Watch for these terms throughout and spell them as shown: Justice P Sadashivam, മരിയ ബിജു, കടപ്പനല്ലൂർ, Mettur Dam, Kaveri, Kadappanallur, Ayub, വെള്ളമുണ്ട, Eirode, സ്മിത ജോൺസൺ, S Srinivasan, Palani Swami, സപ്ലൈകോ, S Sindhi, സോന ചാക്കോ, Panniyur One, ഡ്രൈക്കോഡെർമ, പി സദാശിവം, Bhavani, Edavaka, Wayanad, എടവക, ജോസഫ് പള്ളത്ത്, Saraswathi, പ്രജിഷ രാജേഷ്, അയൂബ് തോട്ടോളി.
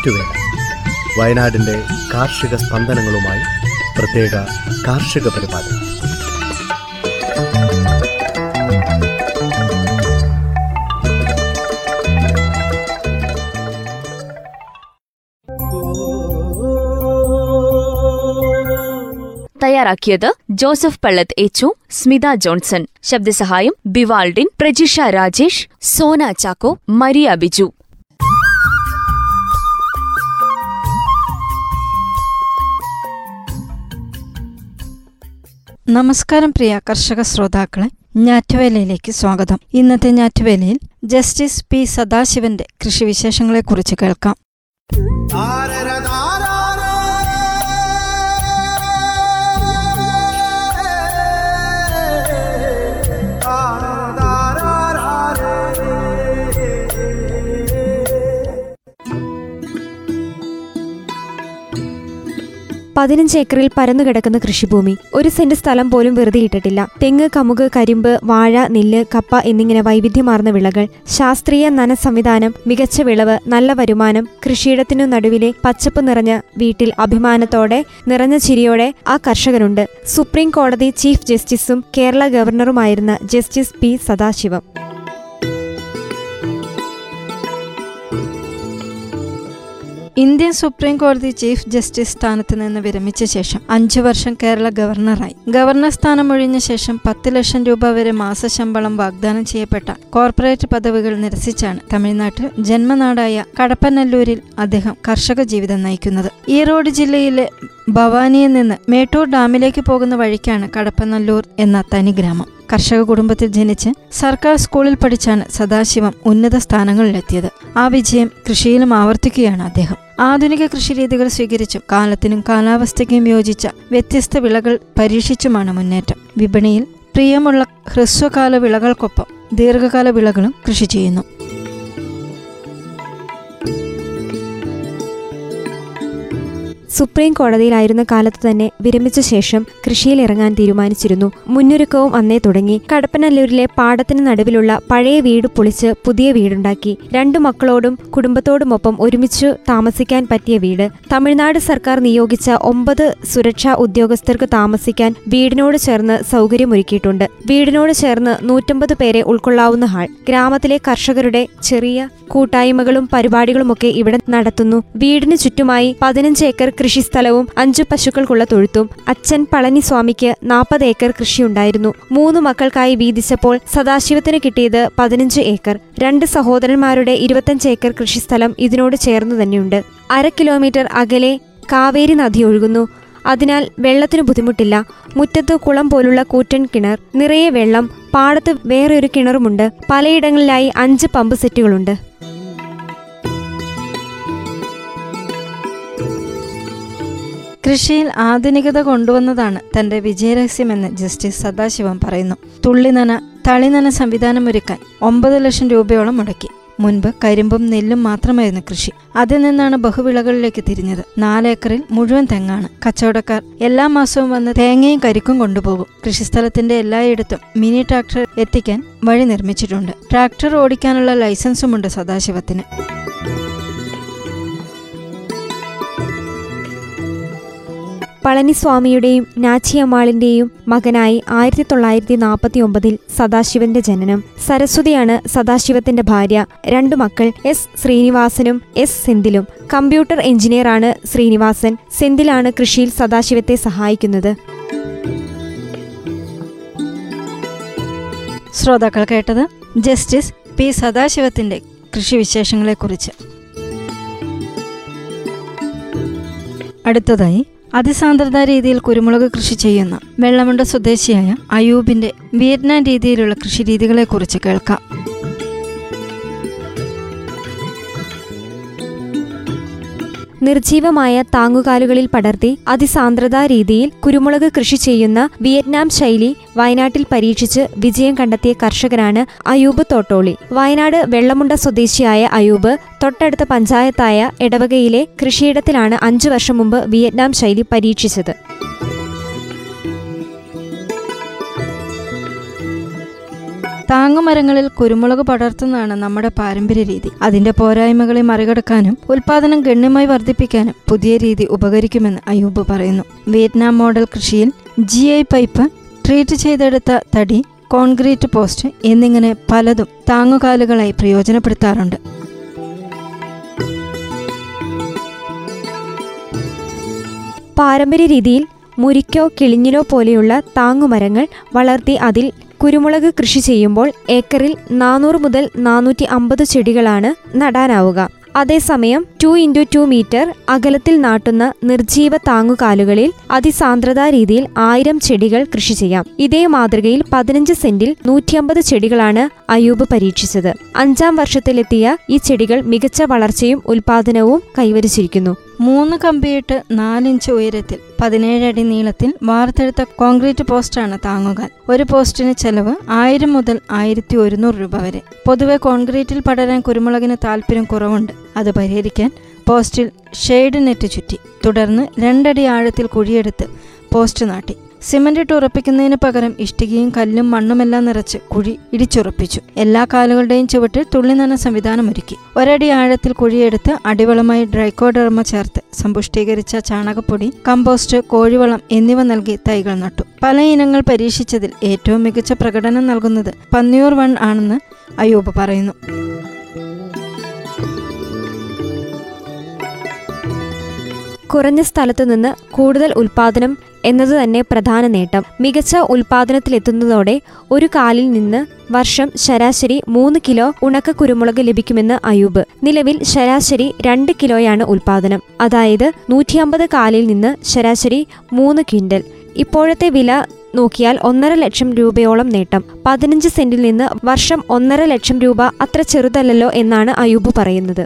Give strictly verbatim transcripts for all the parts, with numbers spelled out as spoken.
കാറ്റുവേല വയനാടിൻ്റെ കാർഷിക സ്പന്ദനങ്ങളുമായി പ്രത്യേക കാർഷിക പരിപാടി. തയ്യാറാക്കിയത് ജോസഫ് പള്ളത്ത് എച്ചു, സ്മിത ജോൺസൺ. ശബ്ദസഹായം ബിവാൾഡിൻ, പ്രജിഷ രാജേഷ്, സോന ചാക്കോ, മരിയ ബിജു. നമസ്കാരം പ്രിയ കർഷക ശ്രോതാക്കളെ, ഞാറ്റുവേലയിലേക്ക് സ്വാഗതം. ഇന്നത്തെ ഞാറ്റുവേലയിൽ ജസ്റ്റിസ് പി സദാശിവന്റെ കൃഷിവിശേഷങ്ങളെ കുറിച്ച് കേൾക്കാം. പതിനഞ്ച് ഏക്കറിൽ പരന്നുകിടക്കുന്ന കൃഷിഭൂമി, ഒരു സെന്റ് സ്ഥലം പോലും വെറുതെ ഇട്ടിട്ടില്ല. തെങ്ങ്, കമുക്, കരിമ്പ്, വാഴ, നെല്ല്, കപ്പ എന്നിങ്ങനെ വൈവിധ്യമാർന്ന വിളകൾ. ശാസ്ത്രീയ നന സംവിധാനം, മികച്ച വിളവ്, നല്ല വരുമാനം. കൃഷിയിടത്തിനു നടുവിലെ പച്ചപ്പ് നിറഞ്ഞ വീട്ടിൽ അഭിമാനത്തോടെ, നിറഞ്ഞ ചിരിയോടെ ആ കർഷകനുണ്ട്. സുപ്രീം കോടതി ചീഫ് ജസ്റ്റിസും കേരള ഗവർണറുമായിരുന്ന justice പി സദാശിവം. Indian supreme കോടതി ചീഫ് ജസ്റ്റിസ് സ്ഥാനത്ത് നിന്ന് വിരമിച്ച ശേഷം അഞ്ചു വർഷം കേരള ഗവർണറായി. ഗവർണർ സ്ഥാനം ഒഴിഞ്ഞ ശേഷം പത്ത് ലക്ഷം രൂപ വരെ മാസശമ്പളം വാഗ്ദാനം ചെയ്യപ്പെട്ട കോർപ്പറേറ്റ് പദവികൾ നിരസിച്ചാണ് തമിഴ്നാട്ടിൽ ജന്മനാടായ കടപ്പനല്ലൂരിൽ അദ്ദേഹം കർഷക ജീവിതം നയിക്കുന്നത്. ഈറോഡ് ജില്ലയിലെ ഭവാനിയിൽ നിന്ന് മേട്ടൂർ ഡാമിലേക്ക് പോകുന്ന വഴിക്കാണ് കടപ്പനല്ലൂർ എന്ന തനി ഗ്രാമം. കർഷക കുടുംബത്തിൽ ജനിച്ച് സർക്കാർ സ്കൂളിൽ പഠിച്ചാണ് സദാശിവം ഉന്നത സ്ഥാനങ്ങളിലെത്തിയത്. ആ വിജയം കൃഷിയിലും ആവർത്തിക്കുകയാണ് അദ്ദേഹം. ആധുനിക കൃഷിരീതികൾ സ്വീകരിച്ചും കാലത്തിനും കാലാവസ്ഥയ്ക്കും യോജിച്ച വ്യത്യസ്ത വിളകൾ പരീക്ഷിച്ചുമാണ് മുന്നേറ്റം. വിപണിയിൽ പ്രിയമുള്ള ഹ്രസ്വകാല വിളകൾക്കൊപ്പം ദീർഘകാല വിളകളും കൃഷി ചെയ്യുന്നു. സുപ്രീം കോടതിയിലായിരുന്ന കാലത്ത് തന്നെ വിരമിച്ച ശേഷം കൃഷിയിലിറങ്ങാൻ തീരുമാനിച്ചിരുന്നു. മുന്നൊരുക്കവും അന്നേ തുടങ്ങി. കടപ്പനല്ലൂരിലെ പാടത്തിന് നടുവിലുള്ള പഴയ വീട് പൊളിച്ച് പുതിയ വീടുണ്ടാക്കി. രണ്ടു മക്കളോടും കുടുംബത്തോടുമൊപ്പം ഒരുമിച്ചു താമസിക്കാൻ പറ്റിയ വീട്. തമിഴ്നാട് സർക്കാർ നിയോഗിച്ച ഒമ്പത് സുരക്ഷാ ഉദ്യോഗസ്ഥർക്ക് താമസിക്കാൻ വീടിനോട് ചേർന്ന് സൗകര്യമൊരുക്കിയിട്ടുണ്ട്. വീടിനോട് ചേർന്ന് നൂറ്റമ്പത് പേരെ ഉൾക്കൊള്ളാവുന്ന ഹാൾ. ഗ്രാമത്തിലെ കർഷകരുടെ ചെറിയ കൂട്ടായ്മകളും പരിപാടികളുമൊക്കെ ഇവിടെ നടത്തുന്നു. വീടിന് ചുറ്റുമായി പതിനഞ്ച് ഏക്കർ കൃഷിസ്ഥലവും അഞ്ചു പശുക്കൾക്കുള്ള തൊഴുത്തും. അച്ഛൻ പളനി സ്വാമിക്ക് നാൽപ്പത് ഏക്കർ കൃഷിയുണ്ടായിരുന്നു. മൂന്ന് മക്കൾക്കായി വീതിച്ചപ്പോൾ സദാശിവത്തിന് കിട്ടിയത് പതിനഞ്ച് ഏക്കർ. രണ്ട് സഹോദരന്മാരുടെ ഇരുപത്തഞ്ച് ഏക്കർ കൃഷിസ്ഥലം ഇതിനോട് ചേർന്നു തന്നെയുണ്ട്. അര കിലോമീറ്റർ അകലെ കാവേരി നദി ഒഴുകുന്നു. അതിനാൽ വെള്ളത്തിന് ബുദ്ധിമുട്ടില്ല. മുറ്റത്ത് കുളം പോലുള്ള കൂറ്റൻ കിണർ, നിറയെ വെള്ളം. പാടത്ത് വേറൊരു കിണറുമുണ്ട്. പലയിടങ്ങളിലായി അഞ്ച് പമ്പ് സെറ്റുകളുണ്ട്. കൃഷിയിൽ ആധുനികത കൊണ്ടുവന്നതാണ് തന്റെ വിജയരഹസ്യമെന്ന് ജസ്റ്റിസ് സദാശിവം പറയുന്നു. തുള്ളിനന, തളിനന സംവിധാനം ഒരുക്കാൻ ഒമ്പത് ലക്ഷം രൂപയോളം മുടക്കി. മുൻപ് കരിമ്പും നെല്ലും മാത്രമായിരുന്നു കൃഷി. അതിൽ നിന്നാണ് ബഹുവിളകളിലേക്ക് തിരിഞ്ഞത്. നാലേക്കറിൽ മുഴുവൻ തെങ്ങാണ്. കച്ചവടക്കാർ എല്ലാ മാസവും വന്ന് തേങ്ങയും കരിക്കും കൊണ്ടുപോകും. കൃഷിസ്ഥലത്തിന്റെ എല്ലായിടത്തും മിനി ട്രാക്ടർ എത്തിക്കാൻ വഴി നിർമ്മിച്ചിട്ടുണ്ട്. ട്രാക്ടർ ഓടിക്കാനുള്ള ലൈസൻസുമുണ്ട് സദാശിവത്തിന്. പളനിസ്വാമിയുടെയും നാച്ചി അമ്മാളിന്റെയും മകനായി ആയിരത്തി തൊള്ളായിരത്തി നാൽപ്പത്തി ഒമ്പതിൽ സദാശിവന്റെ ജനനം. സരസ്വതിയാണ് സദാശിവത്തിന്റെ ഭാര്യ. രണ്ടു മക്കൾ, എസ് ശ്രീനിവാസനും എസ് സിന്ധിലും. കമ്പ്യൂട്ടർ എഞ്ചിനീയറാണ് ശ്രീനിവാസൻ. സിന്ധിലാണ് കൃഷിയിൽ സദാശിവത്തെ സഹായിക്കുന്നത്. ശ്രോതാക്കൾ കേട്ടത് ജസ്റ്റിസ് പി സദാശിവത്തിന്റെ കൃഷിവിശേഷങ്ങളെക്കുറിച്ച്. അടുത്തതായി അതിസാന്ദ്രത രീതിയിൽ കുരുമുളക് കൃഷി ചെയ്യുന്ന വെള്ളമുണ്ട സ്വദേശിയായ അയൂബിന്റെ വിയറ്റ്നാം രീതിയിലുള്ള കൃഷിരീതികളെ കുറിച്ച് കേൾക്കാം. നിർജീവമായ താങ്ങുകാലുകളിൽ പടർത്തി അതിസാന്ദ്രതാ രീതിയിൽ കുരുമുളക് കൃഷി ചെയ്യുന്ന വിയറ്റ്നാം ശൈലി വയനാട്ടിൽ പരീക്ഷിച്ച് വിജയം കണ്ടെത്തിയ കർഷകനാണ് അയൂബ് തോട്ടോളി. വയനാട് വെള്ളമുണ്ട സ്വദേശിയായ അയൂബ് തൊട്ടടുത്ത പഞ്ചായത്തായ എടവകയിലെ കൃഷിയിടത്തിലാണ് അഞ്ചു വർഷം മുമ്പ് വിയറ്റ്നാം ശൈലി പരീക്ഷിച്ചത്. താങ്ങുമരങ്ങളിൽ കുരുമുളക് പടർത്തുന്നതാണ് നമ്മുടെ പാരമ്പര്യ രീതി. അതിന്റെ പോരായ്മകളെ മറികടക്കാനും ഉൽപാദനം ഗണ്യമായി വർദ്ധിപ്പിക്കാനും പുതിയ രീതി ഉപകരിക്കുമെന്ന് അയ്യൂബ് പറയുന്നു. വിയറ്റ്നാം മോഡൽ കൃഷിയിൽ ജി ഐ പൈപ്പ്, ട്രീറ്റ് ചെയ്തെടുത്ത തടി, കോൺക്രീറ്റ് പോസ്റ്റ് എന്നിങ്ങനെ പലതും താങ്ങുകാലുകളായി പ്രയോജനപ്പെടുത്താറുണ്ട്. പാരമ്പര്യ രീതിയിൽ മുരിക്കോ കിളിഞ്ഞിലോ പോലെയുള്ള താങ്ങുമരങ്ങൾ വളർത്തി അതിൽ കുരുമുളക് കൃഷി ചെയ്യുമ്പോൾ ഏക്കറിൽ നാനൂറ് മുതൽ നാനൂറ്റി അമ്പത് ചെടികളാണ് നടാനാവുക. അതേസമയം ടു ഇൻറ്റു ടു മീറ്റർ അകലത്തിൽ നാട്ടുന്ന നിർജീവ താങ്ങുകാലുകളിൽ അതിസാന്ദ്രതാ രീതിയിൽ ആയിരം ചെടികൾ കൃഷി ചെയ്യാം. ഇതേ മാതൃകയിൽ പതിനഞ്ച് സെന്റിൽ നൂറ്റിയമ്പത് ചെടികളാണ് അയൂബ് പരീക്ഷിച്ചത്. അഞ്ചാം വർഷത്തിലെത്തിയ ഈ ചെടികൾ മികച്ച വളർച്ചയും ഉൽപാദനവും കൈവരിച്ചിരിക്കുന്നു. മൂന്ന് കമ്പിയിട്ട് നാലിഞ്ച് ഉയരത്തിൽ പതിനേഴ് അടി നീളത്തിൽ വാർത്തെടുത്ത കോൺക്രീറ്റ് പോസ്റ്റാണ് താങ്ങുകാൽ. ഒരു പോസ്റ്റിന് ചെലവ് ആയിരം മുതൽ ആയിരത്തി ഒരുന്നൂറ് രൂപ വരെ. പൊതുവെ കോൺക്രീറ്റിൽ പടരാൻ കുരുമുളകിന് താല്പര്യം കുറവുണ്ട്. അത് പരിഹരിക്കാൻ പോസ്റ്റിൽ ഷെയ്ഡ് നെറ്റ് ചുറ്റി, തുടർന്ന് രണ്ടടി ആഴത്തിൽ കുഴിയെടുത്ത് പോസ്റ്റ് നാട്ടി. സിമന്റ് ഇട്ട് ഉറപ്പിക്കുന്നതിന് പകരം ഇഷ്ടികയും കല്ലും മണ്ണുമെല്ലാം നിറച്ച് കുഴി ഇടിച്ചുറപ്പിച്ചു. എല്ലാ കാലുകളുടെയും ചുവട്ടിൽ തുള്ളി നന സംവിധാനം ഒരുക്കി. ഒരടി ആഴത്തിൽ കുഴിയെടുത്ത് അടിവളമായി ഡ്രൈക്കോഡെർമ ചേർത്ത് സമ്പുഷ്ടീകരിച്ച ചാണകപ്പൊടി, കമ്പോസ്റ്റ്, കോഴിവളം എന്നിവ നൽകി തൈകൾ നട്ടു. പല ഇനങ്ങൾ പരീക്ഷിച്ചതിൽ ഏറ്റവും മികച്ച പ്രകടനം നൽകുന്നത് പന്നിയൂർ വൺ ആണെന്ന് അയ്യൂബ് പറയുന്നു. കുറഞ്ഞ സ്ഥലത്തു നിന്ന് കൂടുതൽ ഉൽപാദനം എന്നത് തന്നെ പ്രധാന നേട്ടം. മികച്ച ഉൽപാദനത്തിലെത്തുന്നതോടെ ഒരു കാലിൽ നിന്ന് വർഷം ശരാശരി മൂന്ന് കിലോ ഉണക്ക കുരുമുളക് ലഭിക്കുമെന്ന് അയൂബ്. നിലവിൽ ശരാശരി രണ്ട് കിലോയാണ് ഉൽപാദനം. അതായത് നൂറ്റി അമ്പത് കാലിൽ നിന്ന് ശരാശരി മൂന്ന് ക്വിൻ്റൽ. ഇപ്പോഴത്തെ വില നോക്കിയാൽ ഒന്നര ലക്ഷം രൂപയോളം നേട്ടം. പതിനഞ്ച് സെന്റിൽ നിന്ന് വർഷം ഒന്നര ലക്ഷം രൂപ അത്ര ചെറുതല്ലല്ലോ എന്നാണ് അയൂബ് പറയുന്നത്.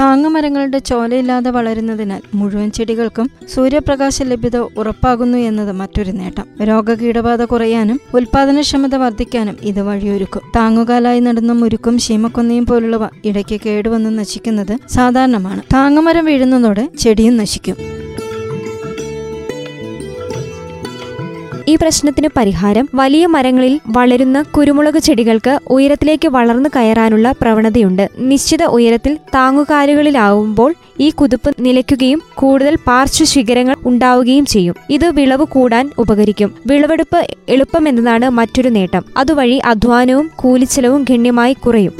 താങ്ങുമരങ്ങളുടെ ചോലയില്ലാതെ വളരുന്നതിനാൽ മുഴുവൻ ചെടികൾക്കും സൂര്യപ്രകാശ ലഭ്യത ഉറപ്പാകുന്നു എന്നത് മറ്റൊരു നേട്ടം. രോഗകീടബാധ കുറയാനും ഉൽപാദനക്ഷമത വർദ്ധിക്കാനും ഇത് വഴിയൊരുക്കും. താങ്ങുകാലായി നടുന്ന മുരുക്കും ശീമക്കൊന്നയും പോലുള്ളവ ഇടയ്ക്ക് കേടുവന്ന് നശിക്കുന്നത് സാധാരണമാണ്. താങ്ങുമരം വീഴുന്നതോടെ ചെടിയും നശിക്കും. ഈ പ്രശ്നത്തിന് പരിഹാരം വലിയ മരങ്ങളിൽ വളരുന്ന കുരുമുളക് ചെടികൾക്ക് ഉയരത്തിലേക്ക് വളർന്നു കയറാനുള്ള പ്രവണതയുണ്ട്. നിശ്ചിത ഉയരത്തിൽ താങ്ങുകാലുകളിലാവുമ്പോൾ ഈ കുതിപ്പ് നിലയ്ക്കുകയും കൂടുതൽ പാർശ്വശിഖരങ്ങൾ ഉണ്ടാവുകയും ചെയ്യും. ഇത് വിളവ് കൂടാൻ ഉപകരിക്കും. വിളവെടുപ്പ് എളുപ്പമെന്നതാണ് മറ്റൊരു നേട്ടം. അതുവഴി അധ്വാനവും കൂലിച്ചെലവും ഗണ്യമായി കുറയും.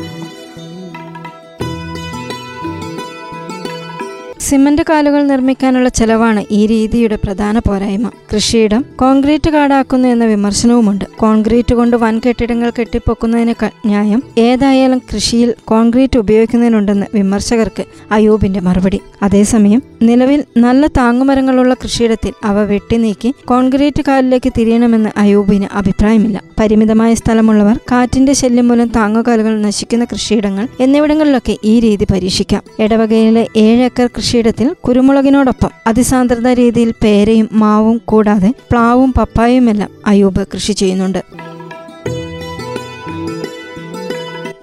സിമന്റ് കാലുകൾ നിർമ്മിക്കാനുള്ള ചെലവാണ് ഈ രീതിയുടെ പ്രധാന പോരായ്മ. കൃഷിയിടം കോൺക്രീറ്റ് കാടാക്കുന്നു എന്ന വിമർശനവുമുണ്ട്. കോൺക്രീറ്റ് കൊണ്ട് വൻ കെട്ടിടങ്ങൾ കെട്ടിപ്പൊക്കുന്നതിനേക്കാൾ ന്യായം ഏതായാലും കൃഷിയിൽ കോൺക്രീറ്റ് ഉപയോഗിക്കുന്നതിനുണ്ടെന്ന് വിമർശകർക്ക് അയൂബിന്റെ മറുപടി. അതേസമയം നിലവിൽ നല്ല താങ്ങുമരങ്ങളുള്ള കൃഷിയിടത്തിൽ അവ വെട്ടി നീക്കി കോൺക്രീറ്റ് കാലിലേക്ക് തിരിയണമെന്ന് അയൂബിന് അഭിപ്രായമില്ല. പരിമിതമായ സ്ഥലമുള്ളവർ, കാറ്റിന്റെ ശല്യം മൂലം താങ്ങുകാലുകൾ നശിക്കുന്ന കൃഷിയിടങ്ങൾ എന്നിവിടങ്ങളിലൊക്കെ ഈ രീതി പരീക്ഷിക്കാം. ഇടവകയിലെ ഏഴ് ഏക്കർ കൃഷിയിടത്തിൽ കുരുമുളകിനോടൊപ്പം അതിസാന്ദ്രത രീതിയിൽ പേരയും മാവും കൂടാതെ പ്ലാവും പപ്പായയുമെല്ലാം അയൂബ് കൃഷി ചെയ്യുന്നുണ്ട്.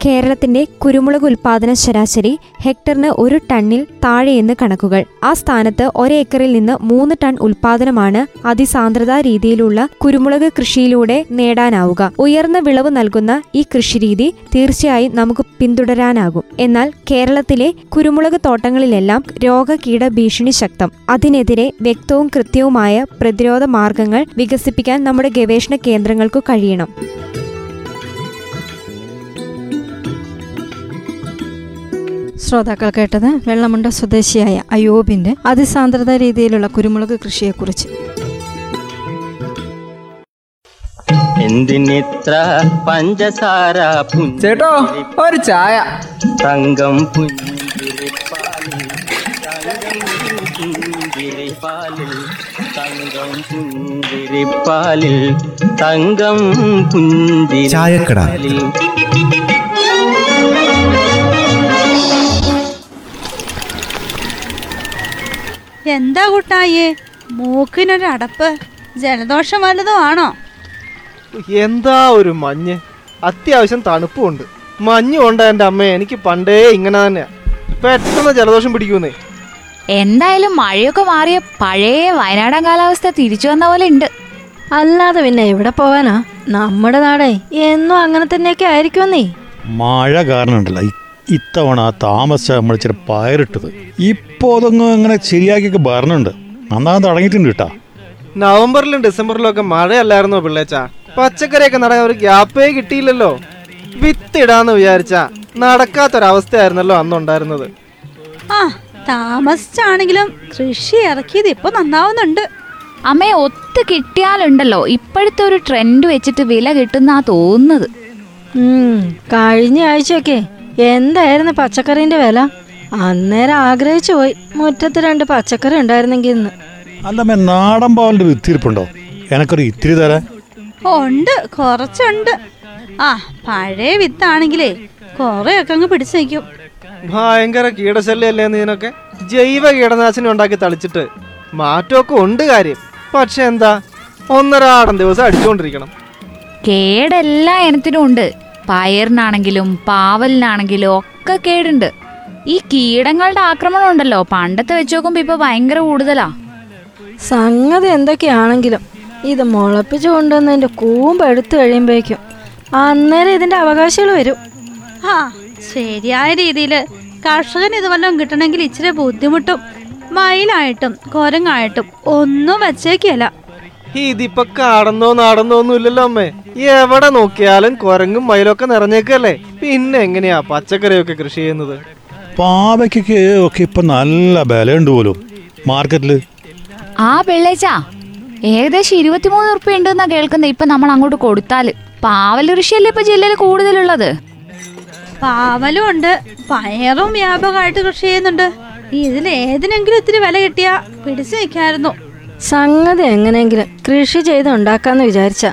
കേരളത്തിന്റെ കുരുമുളക് ഉൽപാദന ശരാശരി ഹെക്ടറിന് ഒരു ടണ്ണിൽ താഴെയെന്ന് കണക്കുകൾ. ആ സ്ഥാനത്ത് ഒരേക്കറിൽ നിന്ന് മൂന്ന് ടൺ ഉൽപാദനമാണ് അതിസാന്ദ്രതാ രീതിയിലുള്ള കുരുമുളക് കൃഷിയിലൂടെ നേടാനാവുക. ഉയർന്ന വിളവ് നൽകുന്ന ഈ കൃഷിരീതി തീർച്ചയായും നമുക്ക് പിന്തുടരാനാകും. എന്നാൽ കേരളത്തിലെ കുരുമുളക് തോട്ടങ്ങളിലെല്ലാം രോഗകീട ഭീഷണി ശക്തം. അതിനെതിരെ വ്യക്തവും കൃത്യവുമായ പ്രതിരോധ മാർഗങ്ങൾ വികസിപ്പിക്കാൻ നമ്മുടെ ഗവേഷണ കേന്ദ്രങ്ങൾക്കു കഴിയണം. ശ്രോതാക്കൾ കേട്ടത് വെള്ളമുണ്ട സ്വദേശിയായ അയൂബിന്റെ അതിസാന്ദ്രത രീതിയിലുള്ള കുരുമുളക് കൃഷിയെക്കുറിച്ച്. എന്തിനിത്ര പഞ്ചസാര ചേട്ടോ, ഒരു ചായ. തങ്കം പുഞ്ചിരിപ്പാലിൽ തങ്കം പുഞ്ചിരിപ്പാലിൽ തങ്കം പുഞ്ചിരിപ്പാലിൽ. എന്താ കൂട്ടായേ, മൂക്കിനൊരടപ്പ്? ജലദോഷം വല്ലതും ആണോ? എന്താ ഒരു മഞ്ഞ്, അത്യാവശ്യം തണുപ്പുണ്ട്. മഞ്ഞുണ്ട് എൻ്റെ അമ്മേ, എനിക്ക് പണ്ടേ ഇങ്ങനെ തന്നെയാ. പെട്ടെന്ന് ജലദോഷം പിടിക്കുന്നേ. എന്തായാലും മഴയൊക്കെ മാറിയ പഴയ വയനാടൻ കാലാവസ്ഥ തിരിച്ചു വന്ന പോലെ ഉണ്ട്. അല്ലാതെ പിന്നെ എവിടെ പോവാനാ, നമ്മുടെ നാടേ എന്നും അങ്ങനെ തന്നെയൊക്കെ ആയിരിക്കുമെന്നേ. മഴ കാരണം ഉണ്ടല്ലോ ഇത്തവണ താമസിച്ച നമ്മൾ ഇച്ചിരി പയറിട്ടത്, ഇപ്പോ അതൊന്നും അങ്ങനെ ശരിയാക്കിയൊക്കെ വരണുണ്ട്, നന്നാകാൻ തുടങ്ങിയിട്ടുണ്ട് കേട്ടാ. നവംബറിലും ഡിസംബറിലും ഒക്കെ മഴയല്ലായിരുന്നോ പിള്ളേച്ചാ? പച്ചക്കറിയൊക്കെ നടക്കാൻ ഒരു ഗ്യാപ്പേ കിട്ടിയില്ലല്ലോ. വിത്തിടാന്ന് വിചാരിച്ച നടക്കാത്തൊരവസ്ഥയായിരുന്നല്ലോ അന്നുണ്ടായിരുന്നത്. ആ താമസിച്ചാണെങ്കിലും കൃഷി ഇറക്കിയത് ഇപ്പൊ നന്നാവുന്നുണ്ട്. അമ്മയെ ഒത്തു കിട്ടിയാലുണ്ടല്ലോ ഇപ്പോഴത്തെ ഒരു ട്രെൻഡ് വെച്ചിട്ട് വില കിട്ടുന്നാ തോന്നുന്നത്. കഴിഞ്ഞ ആഴ്ചയൊക്കെ എന്തായിരുന്നു പച്ചക്കറിന്റെ വില, അന്നേരം ആഗ്രഹിച്ചു പോയി മുറ്റത്ത് രണ്ട് പച്ചക്കറി ഉണ്ടായിരുന്നെങ്കിൽ. അല്ലമ്മേ നാടൻ പാവലിന്റെ വിത്തിരിപ്പുണ്ടോ? എനക്കൊരു ഇത്തിരി തരാൻ ഉണ്ട്, കൊറച്ചുണ്ട്. ആ പഴയ വിത്താണെങ്കിലേ കൊറേയൊക്കെ അങ്ങ് പിടിച്ചു നിൽക്കും. ഭയങ്കര കീടശല്യല്ലേ ഇതിനൊക്കെ, ജൈവ കീടനാശിനി ഉണ്ടാക്കി തളിച്ചിട്ട്. മാറ്റമൊക്കെ ഉണ്ട് കാര്യം, പക്ഷെ എന്താ ഒന്നരാടം ദിവസം അടിച്ചുകൊണ്ടിരിക്കണം. കേടെല്ലാ ഇനത്തിനും ഉണ്ട്, പയറിനാണെങ്കിലും പാവലിനാണെങ്കിലും ഒക്കെ കേടുണ്ട്. ഈ കീടങ്ങളുടെ ആക്രമണം ഉണ്ടല്ലോ പണ്ടത്തെ വെച്ച് നോക്കുമ്പോ ഇപ്പൊ ഭയങ്കര കൂടുതലാ. സംഗതി എന്തൊക്കെയാണെങ്കിലും ഇത് മുളപ്പിച്ചു കൊണ്ടുവന്നതിന്റെ കൂമ്പ് എടുത്തു കഴിയുമ്പോഴേക്കും അന്നേരം ഇതിന്റെ അവകാശികൾ വരും. ആ ശരിയായ രീതിയിൽ കർഷകന് ഇത് വല്ലതും കിട്ടണമെങ്കിൽ ഇച്ചിരി ബുദ്ധിമുട്ടും. മയിലായിട്ടും കൊരങ്ങായിട്ടും ഒന്നും വച്ചേക്കല്ല. ഇതിപ്പോ കാടന്നോ നാടന്നോ ഒന്നും ഇല്ലല്ലോ അമ്മേ, എവിടെ നോക്കിയാലും കൊരങ്ങും മയിലൊക്കെ നിറഞ്ഞേക്കല്ലേ, പിന്നെ എങ്ങനെയാ പച്ചക്കറിയൊക്കെ കൃഷി ചെയ്യുന്നത്? പാവയ്ക്കൊക്കെ ഒക്കെ ഇപ്പൊ നല്ല വിലയുണ്ട് പോലും മാർക്കറ്റില്. ആ പിള്ളേച്ചാ ഏകദേശം ഇരുപത്തിമൂന്ന് ഉറുപ്പ്യ ഉണ്ടെന്നാ കേൾക്കുന്ന ഇപ്പൊ നമ്മൾ അങ്ങോട്ട് കൊടുത്താല്. പാവല് കൃഷിയല്ലേ ഇപ്പൊ ജില്ലയിൽ കൂടുതലുള്ളത്? പാവലും ഉണ്ട്, പയറും വ്യാപകമായിട്ട് കൃഷി ചെയ്യുന്നുണ്ട്. ഇതിൽ ഏതിനെങ്കിലും ഇത്തിരി വില കിട്ടിയാ പിടിച്ചു നിൽക്കായിരുന്നു. സംഗതി എങ്ങനെയെങ്കിലും കൃഷി ചെയ്ത് ഉണ്ടാക്കാന്ന് വിചാരിച്ച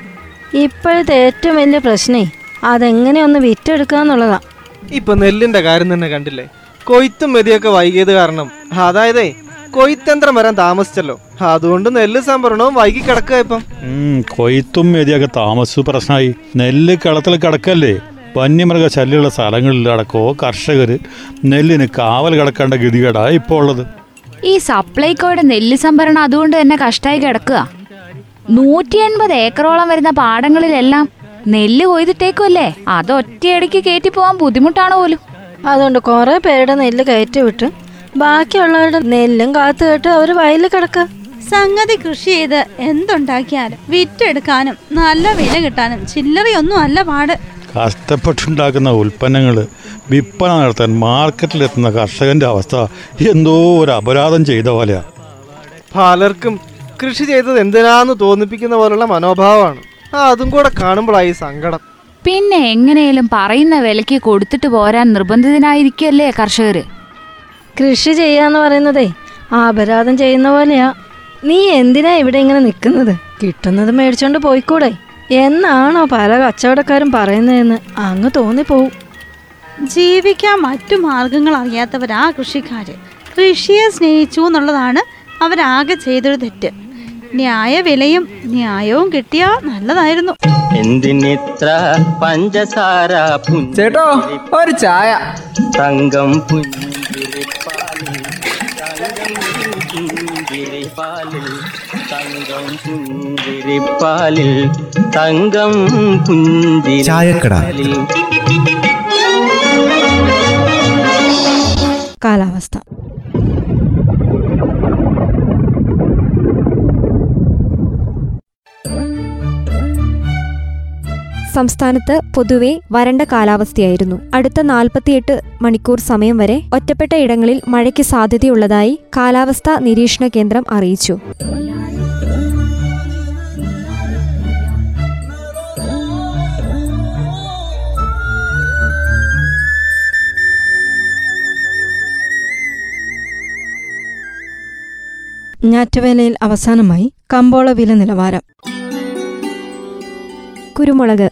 ഇപ്പോഴത്തെ ഏറ്റവും വലിയ പ്രശ്നേ അതെങ്ങനെയൊന്ന് വിറ്റെടുക്കാന്നുള്ളതാ. ഇപ്പൊ നെല്ലിന്റെ കാര്യം തന്നെ കണ്ടില്ലേ, കൊയ്ത്തും മെതിയൊക്കെ വൈകിയത് കാരണം, അതായത് കൊയ്ത്തന്ത്രം വരാൻ താമസിച്ചല്ലോ, അതുകൊണ്ട് നെല്ല് സംഭരണവും വൈകി കിടക്കുക. ഇപ്പം കൊയ്ത്തും മെതിയൊക്കെ താമസിച്ചു പ്രശ്നമായി, നെല്ല് കളത്തിൽ കിടക്കല്ലേ. വന്യമൃഗ ശല്യമുള്ള സ്ഥലങ്ങളിലടക്കോ കർഷകർ നെല്ലിന് കാവൽ കിടക്കേണ്ട ഗതികേടാണ് ഇപ്പോൾ ഉള്ളത്. ഈ സപ്ലൈകോയുടെ നെല്ല് സംഭരണം അതുകൊണ്ട് തന്നെ കഷ്ടമായി കിടക്കുക. നൂറ്റി എൺപത് ഏക്കറോളം വരുന്ന പാടങ്ങളിലെല്ലാം നെല്ല് കൊയ്തിട്ടേക്കുമല്ലേ, അത് ഒറ്റയടിക്ക് കയറ്റി പോകാൻ ബുദ്ധിമുട്ടാണ് പോലും. അതുകൊണ്ട് കുറെ പേരുടെ നെല്ല് കയറ്റി വിട്ട് ബാക്കിയുള്ളവരുടെ നെല്ലും കാത്തു കേട്ട് അവർ വയലിൽ കിടക്കുക. സംഗതി കൃഷി ചെയ്ത് എന്തുണ്ടാക്കിയാലും വിറ്റെടുക്കാനും നല്ല വില കിട്ടാനും ചില്ലറയൊന്നും അല്ല പാട്. കഷ്ടപ്പെട്ടുണ്ടാക്കുന്ന ഉൽപ്പന്നങ്ങൾ വിൽപ്പന നടത്താൻ മാർക്കറ്റിലെത്തുന്ന കർഷകന്റെ അവസ്ഥ എന്തോ ഒരു അപരാധം ചെയ്ത പോലെയാണ്. പലർക്കും കൃഷി ചെയ്തത് എന്തിനാന്ന് തോന്നിപ്പിക്കുന്ന പോലുള്ള മനോഭാവമാണ്, അതും കൂടെ കാണുമ്പോഴായി സങ്കടം. പിന്നെ എങ്ങനെയും പറയുന്ന വിലയ്ക്ക് കൊടുത്തിട്ട് പോരാൻ നിർബന്ധിതനായിരിക്കല്ലേ കർഷകർ. കൃഷി ചെയ്യാന്ന് പറയുന്നതേ അപരാധം ചെയ്യുന്ന പോലെയാ. നീ എന്തിനാ ഇവിടെ ഇങ്ങനെ നിൽക്കുന്നത്, കിട്ടുന്നത് മേടിച്ചോണ്ട് പോയിക്കൂടെ എന്നാണോ പല കച്ചവടക്കാരും പറയുന്നതെന്ന് അങ്ങ് തോന്നിപ്പോവും. ജീവിക്കാൻ മറ്റു മാർഗങ്ങൾ അറിയാത്തവരാ കൃഷിക്കാര്. കൃഷിയെ സ്നേഹിച്ചു എന്നുള്ളതാണ് അവരാകെ ചെയ്തൊരു തെറ്റ്. ന്യായ വിലയും ന്യായവും കിട്ടിയാ നല്ലതായിരുന്നു. എന്തിനിത്ര പഞ്ചസാര ചേട്ടോ, ഒരു ചായ തങ്കം പുഞ്ചിരിപ്പാലിൽ തങ്കം പുഞ്ചിരിപ്പാലിൽ തങ്കം പുഞ്ചിരിപ്പാലിൽ. കാലാവസ്ഥ സംസ്ഥാനത്ത് പൊതുവെ വരണ്ട കാലാവസ്ഥയായിരുന്നു. അടുത്ത നാൽപ്പത്തിയെട്ട് മണിക്കൂർ സമയം വരെ ഒറ്റപ്പെട്ട ഇടങ്ങളിൽ മഴയ്ക്ക് സാധ്യതയുള്ളതായി കാലാവസ്ഥാ നിരീക്ഷണ കേന്ദ്രം അറിയിച്ചു. ഞാറ്റുവേലയിൽ അവസാനമായി കമ്പോള വില നിലവാരം. കുരുമുളക്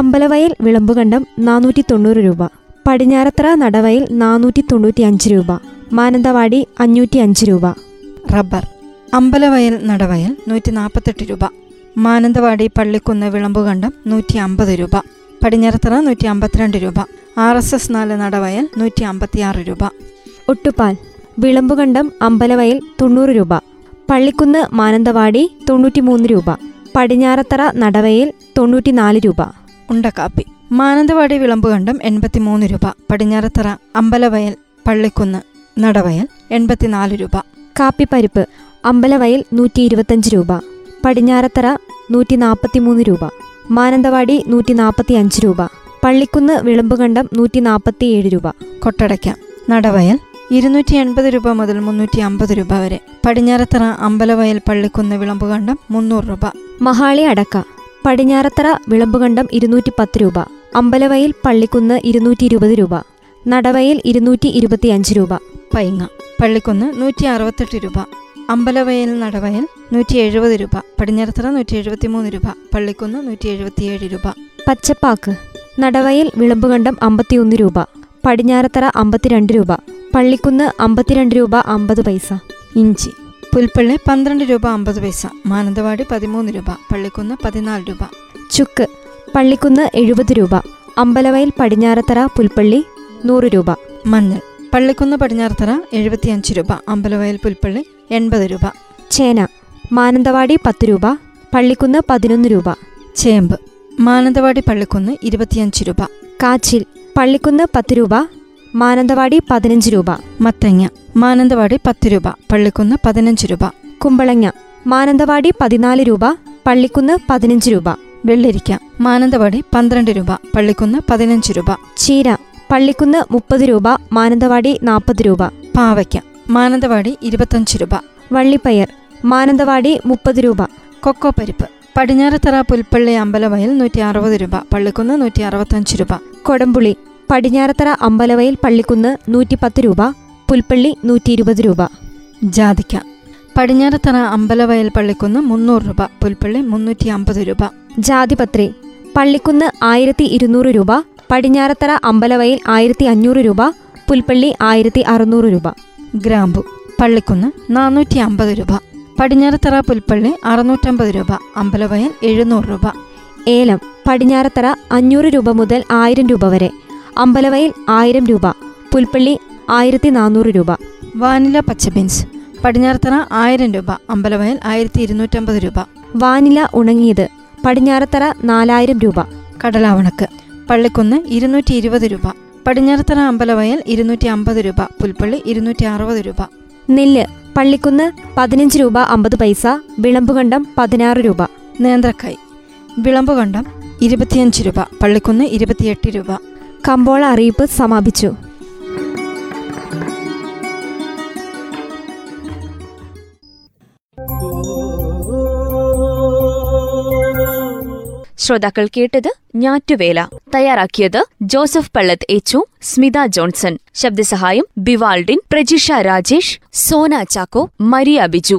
അമ്പലവയൽ വിളമ്പുകണ്ടം നാനൂറ്റി തൊണ്ണൂറ് രൂപ, പടിഞ്ഞാറത്ര നടവയൽ നാനൂറ്റി തൊണ്ണൂറ്റി അഞ്ച് രൂപ, മാനന്തവാടി അഞ്ഞൂറ്റി അഞ്ച് രൂപ. റബ്ബർ അമ്പലവയൽ നടവയൽ നൂറ്റി നാൽപ്പത്തെട്ട് രൂപ, മാനന്തവാടി പള്ളിക്കുന്ന് വിളമ്പുകണ്ടം നൂറ്റി അമ്പത് രൂപ, പടിഞ്ഞാറത്ര നൂറ്റി അമ്പത്തിരണ്ട് രൂപ, ആർ എസ് എസ് നാല് നടവയൽ നൂറ്റി അമ്പത്തിയാറ് രൂപ. ഒട്ടുപാൽ വിളമ്പുകണ്ടം അമ്പലവയൽ തൊണ്ണൂറ് രൂപ, പള്ളിക്കുന്ന് മാനന്തവാടി തൊണ്ണൂറ്റിമൂന്ന് രൂപ, പടിഞ്ഞാറത്തറ നടവയൽ തൊണ്ണൂറ്റിനാല് രൂപ. ഉണ്ടക്കാപ്പി മാനന്തവാടി വിളമ്പുകണ്ടം എൺപത്തിമൂന്ന് രൂപ, പടിഞ്ഞാറത്തറ അമ്പലവയൽ പള്ളിക്കുന്ന് നടവയൽ എൺപത്തിനാല് രൂപ. കാപ്പിപ്പരിപ്പ് അമ്പലവയൽ നൂറ്റി ഇരുപത്തഞ്ച് രൂപ, പടിഞ്ഞാറത്തറ നൂറ്റി നാൽപ്പത്തിമൂന്ന് രൂപ, മാനന്തവാടി നൂറ്റി നാൽപ്പത്തി അഞ്ച് രൂപ, പള്ളിക്കുന്ന് വിളമ്പുകണ്ടം നൂറ്റി നാൽപ്പത്തിയേഴ് രൂപ. കൊട്ടടയ്ക്ക നടവയൽ ഇരുന്നൂറ്റി എൺപത് രൂപ മുതൽ മുന്നൂറ്റി അമ്പത് രൂപ വരെ, പടിഞ്ഞാറത്തറ അമ്പലവയൽ പള്ളിക്കുന്ന് വിളമ്പുകണ്ടം മുന്നൂറ് രൂപ. മഹാളി അടക്ക പടിഞ്ഞാറത്തറ വിളമ്പുകണ്ടം ഇരുന്നൂറ്റി പത്ത് രൂപ, അമ്പലവയൽ പള്ളിക്കുന്ന് ഇരുന്നൂറ്റി ഇരുപത് രൂപ, നടവയൽ ഇരുന്നൂറ്റി ഇരുപത്തി അഞ്ച് രൂപ. പൈങ്ങ പള്ളിക്കുന്ന് നൂറ്റി അറുപത്തെട്ട് രൂപ, അമ്പലവയൽ നടവയൽ നൂറ്റി എഴുപത് രൂപ, പടിഞ്ഞാറത്തറ നൂറ്റി എഴുപത്തി മൂന്ന് രൂപ, പള്ളിക്കുന്ന് നൂറ്റി എഴുപത്തിയേഴ് രൂപ. പച്ചപ്പാക്ക് നടവയൽ വിളമ്പുകണ്ടം അമ്പത്തിയൊന്ന് രൂപ, പടിഞ്ഞാറത്തറ അമ്പത്തിരണ്ട് രൂപ, പള്ളിക്കുന്ന് അമ്പത്തിരണ്ട് രൂപ അമ്പത് പൈസ. ഇഞ്ചി പുൽപ്പള്ളി പന്ത്രണ്ട് രൂപ അമ്പത് പൈസ, മാനന്തവാടി പതിമൂന്ന് രൂപ, പള്ളിക്കുന്ന് പതിനാല് രൂപ. ചുക്ക് പള്ളിക്കുന്ന് എഴുപത് രൂപ, അമ്പലവയൽ പടിഞ്ഞാറത്തറ പുൽപ്പള്ളി നൂറ് രൂപ. മഞ്ഞൾ പള്ളിക്കുന്ന് പടിഞ്ഞാറത്തറ എഴുപത്തിയഞ്ച് രൂപ, അമ്പലവയൽ പുൽപ്പള്ളി എൺപത് രൂപ. ചേന മാനന്തവാടി പത്ത് രൂപ, പള്ളിക്കുന്ന് പതിനൊന്ന് രൂപ. ചേമ്പ് മാനന്തവാടി പള്ളിക്കുന്ന് ഇരുപത്തിയഞ്ച് രൂപ. കാച്ചിൽ പള്ളിക്കുന്ന് പത്ത് രൂപ, മാനന്തവാടി പതിനഞ്ച് രൂപ. മത്തങ്ങ മാനന്തവാടി പത്ത് രൂപ, പള്ളിക്കുന്ന് പതിനഞ്ച് രൂപ. കുമ്പളങ്ങ മാനന്തവാടി പതിനാല് രൂപ, പള്ളിക്കുന്ന് പതിനഞ്ച് രൂപ. വെള്ളരിക്ക മാനന്തവാടി പന്ത്രണ്ട് രൂപ, പള്ളിക്കുന്ന് പതിനഞ്ച് രൂപ. ചീര പള്ളിക്കുന്ന് മുപ്പത് രൂപ, മാനന്തവാടി നാൽപ്പത് രൂപ. പാവയ്ക്ക മാനന്തവാടി ഇരുപത്തഞ്ച് രൂപ. വള്ളിപ്പയർ മാനന്തവാടി മുപ്പത് രൂപ. കൊക്കോ പരിപ്പ് പടിഞ്ഞാറത്തറ പുൽപ്പള്ളി അമ്പലവയൽ നൂറ്റി അറുപത് രൂപ, പള്ളിക്കുന്ന് നൂറ്റി അറുപത്തഞ്ച് രൂപ. കൊടംപുളി പടിഞ്ഞാറത്തറ അമ്പലവയൽ പള്ളിക്കുന്ന് നൂറ്റിപ്പത്ത് രൂപ, പുൽപ്പള്ളി നൂറ്റി ഇരുപത് രൂപ. ജാതിക്ക പടിഞ്ഞാറത്തറ അമ്പലവയൽ പള്ളിക്കുന്ന് മുന്നൂറ് രൂപ, പുൽപ്പള്ളി മുന്നൂറ്റി അമ്പത് രൂപ. ജാതിപത്രി പള്ളിക്കുന്ന് ആയിരത്തി ഇരുന്നൂറ് രൂപ, പടിഞ്ഞാറത്തറ അമ്പലവയൽ ആയിരത്തി അഞ്ഞൂറ് രൂപ, പുൽപ്പള്ളി ആയിരത്തി അറുന്നൂറ് രൂപ. ഗ്രാമ്പു പള്ളിക്കുന്ന് നാനൂറ്റി അമ്പത് രൂപ, പടിഞ്ഞാറത്തറ പുൽപ്പള്ളി അറുന്നൂറ്റമ്പത് രൂപ, അമ്പലവയൽ എഴുന്നൂറ് രൂപ. ഏലം പടിഞ്ഞാറത്തറ അഞ്ഞൂറ് രൂപ മുതൽ ആയിരം രൂപ വരെ, അമ്പലവയൽ ആയിരം രൂപ, പുൽപ്പള്ളി ആയിരത്തി നാനൂറ് രൂപ. വാനില പച്ചബീൻസ് പടിഞ്ഞാറത്തറ ആയിരം രൂപ, അമ്പലവയൽ ആയിരത്തി ഇരുന്നൂറ്റമ്പത് രൂപ. വാനില ഉണങ്ങിയത് പടിഞ്ഞാറത്തറ നാലായിരം രൂപ. കടലാവണക്ക് പള്ളിക്കുന്ന് ഇരുന്നൂറ്റി ഇരുപത് രൂപ, പടിഞ്ഞാറത്തറ അമ്പലവയൽ ഇരുന്നൂറ്റി അമ്പത് രൂപ, പുൽപ്പള്ളി ഇരുന്നൂറ്റി അറുപത് രൂപ. നെല്ല് പള്ളിക്കുന്ന് പതിനഞ്ച് രൂപ അമ്പത് പൈസ, വിളമ്പുകണ്ടം പതിനാറ് രൂപ. നേന്ത്രക്കായ് വിളമ്പുകണ്ടം ഇരുപത്തിയഞ്ച് രൂപ, പള്ളിക്കുന്ന് ഇരുപത്തിയെട്ട് രൂപ. കമ്പോള അറിയിപ്പ് സമാപിച്ചു. ശ്രോതാക്കൾ കേട്ടത് ഞാറ്റുവേല, തയ്യാറാക്കിയത് ജോസഫ് പള്ളത്ത് എച്ചു, സ്മിത ജോൺസൺ. ശബ്ദസഹായം ബിവാൾഡിൻ, പ്രജിഷ രാജേഷ്, സോന ചാക്കോ, മരിയ ബിജു.